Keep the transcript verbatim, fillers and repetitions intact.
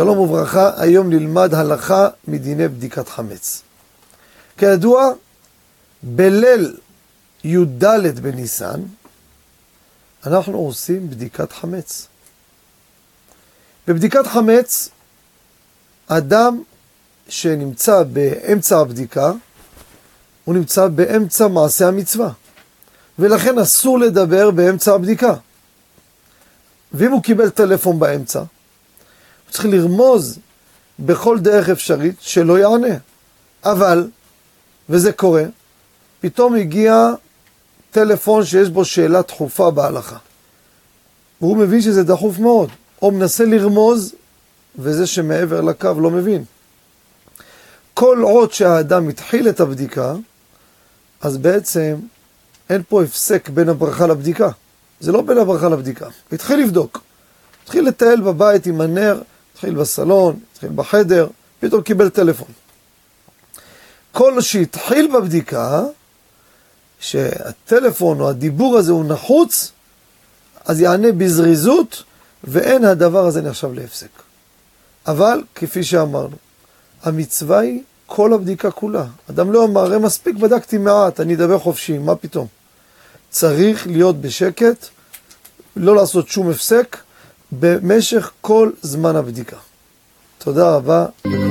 שלום וברכה, היום נלמד הלכה מדיני בדיקת חמץ. כידוע, בליל י"ד בניסן, אנחנו עושים בדיקת חמץ. בבדיקת חמץ, אדם שנמצא באמצע הבדיקה, הוא נמצא באמצע מעשה המצווה. ולכן אסור לדבר באמצע הבדיקה. ואם הוא קיבל טלפון באמצע, הוא צריך לרמוז בכל דרך אפשרית שלא יענה. אבל, וזה קורה, פתאום הגיע טלפון שיש בו שאלה דחופה בהלכה. והוא מבין שזה דחוף מאוד. או מנסה לרמוז, וזה שמעבר לקו לא מבין. כל עוד שהאדם התחיל את הבדיקה, אז בעצם אין פה הפסק בין הברכה לבדיקה. זה לא בין הברכה לבדיקה. התחיל לבדוק. התחיל לטייל בבית עם הנר, התחיל בסלון, התחיל בחדר, פתאום קיבל טלפון. כל שהתחיל בבדיקה, שהטלפון או הדיבור הזה הוא נחוץ, אז יענה בזריזות, ואין הדבר הזה נחשב להפסק. אבל, כפי שאמרנו, המצווה היא כל הבדיקה כולה. אדם לא אמר, מספיק בדקתי מעט, אני אדבר חופשי, מה פתאום? צריך להיות בשקט, לא לעשות שום הפסק, במשך כל זמן הבדיקה. תודה רבה.